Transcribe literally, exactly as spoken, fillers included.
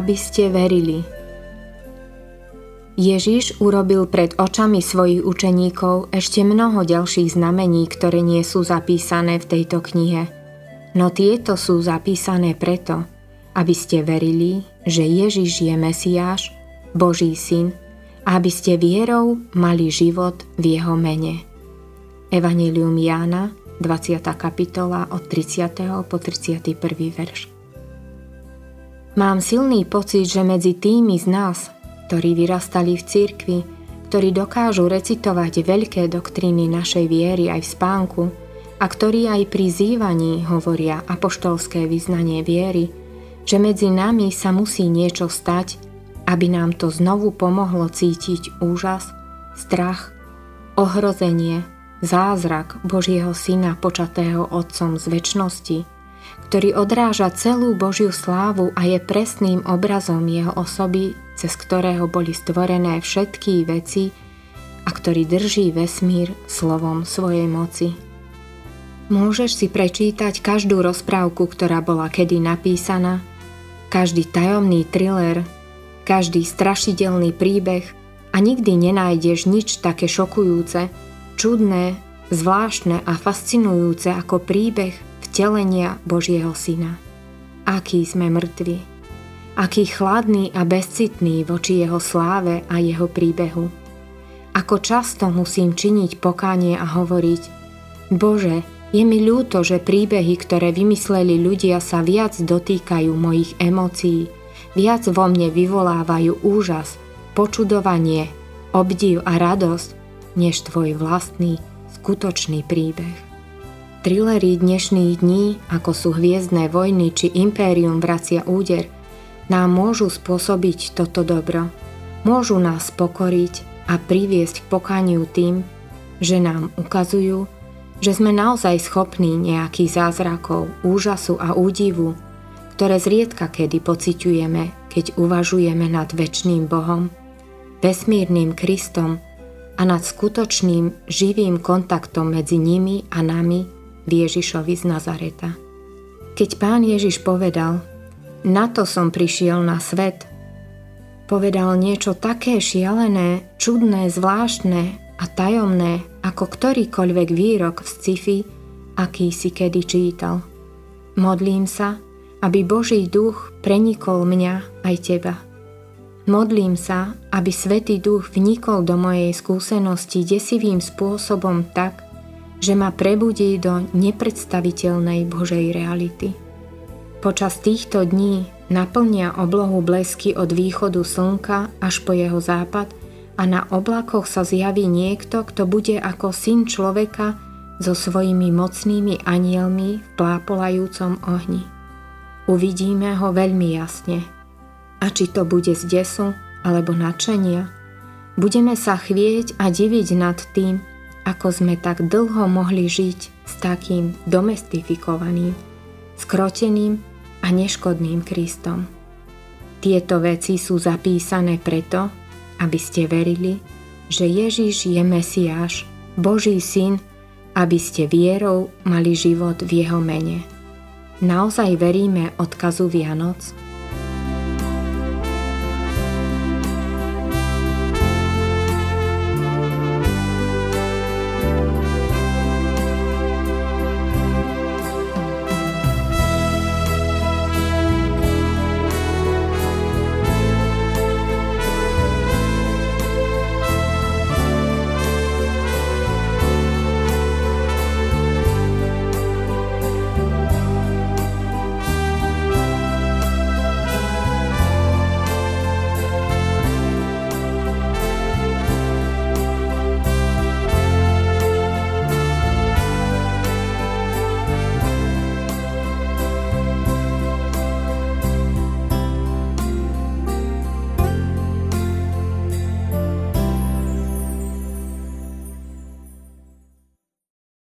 aby ste verili. Ježiš urobil pred očami svojich učeníkov ešte mnoho ďalších znamení, ktoré nie sú zapísané v tejto knihe. No tieto sú zapísané preto, aby ste verili, že Ježiš je Mesiáš, Boží syn, a aby ste vierou mali život v jeho mene. Evanjelium Jána, dvadsiata kapitola od tridsiateho po tridsiaty prvý verš. Mám silný pocit, že medzi tými z nás, ktorí vyrastali v cirkvi, ktorí dokážu recitovať veľké doktríny našej viery aj v spánku a ktorí aj pri zývaní hovoria apoštolské vyznanie viery, že medzi nami sa musí niečo stať, aby nám to znovu pomohlo cítiť úžas, strach, ohrozenie, zázrak Božieho Syna počatého Otcom z večnosti, ktorý odráža celú Božiu slávu a je presným obrazom jeho osoby, cez ktorého boli stvorené všetky veci a ktorý drží vesmír slovom svojej moci. Môžeš si prečítať každú rozprávku, ktorá bola kedy napísaná, každý tajomný thriller, každý strašidelný príbeh a nikdy nenájdeš nič také šokujúce, čudné, zvláštne a fascinujúce ako príbeh vtelenia Božieho Syna. Aký sme mŕtvi, aký chladný a bezcitný voči jeho sláve a jeho príbehu. Ako často musím činiť pokánie a hovoriť: Bože, je mi ľúto, že príbehy, ktoré vymysleli ľudia, sa viac dotýkajú mojich emócií, viac vo mne vyvolávajú úžas, počudovanie, obdiv a radosť, než tvoj vlastný, skutočný príbeh. Trilery dnešných dní, ako sú Hviezdné vojny či Impérium vracia úder, nám môžu spôsobiť toto dobro. Môžu nás pokoriť a priviesť k pokániu tým, že nám ukazujú, že sme naozaj schopní nejakých zázrakov, úžasu a údivu, ktoré zriedka kedy pociťujeme, keď uvažujeme nad večným Bohom, vesmírnym Kristom a nad skutočným živým kontaktom medzi nimi a nami, Ježišovi z Nazareta. Keď Pán Ježiš povedal: "Na to som prišiel na svet", povedal niečo také šialené, čudné, zvláštne a tajomné, ako ktorýkoľvek výrok v sci-fi, aký si kedy čítal. Modlím sa, aby Boží duch prenikol mňa aj teba. Modlím sa, aby Svätý Duch vnikol do mojej skúsenosti desivým spôsobom tak, že ma prebudí do nepredstaviteľnej Božej reality. Počas týchto dní naplnia oblohu blesky od východu slnka až po jeho západ a na oblakoch sa zjaví niekto, kto bude ako syn človeka so svojimi mocnými anielmi v plápolajúcom ohni. Uvidíme ho veľmi jasne. A či to bude z desu alebo nadšenia, budeme sa chvieť a diviť nad tým, ako sme tak dlho mohli žiť s takým domestifikovaným, skroteným a neškodným Kristom. Tieto veci sú zapísané preto, aby ste verili, že Ježiš je Mesiáš, Boží syn, aby ste vierou mali život v jeho mene. Naozaj veríme odkazu Vianoc?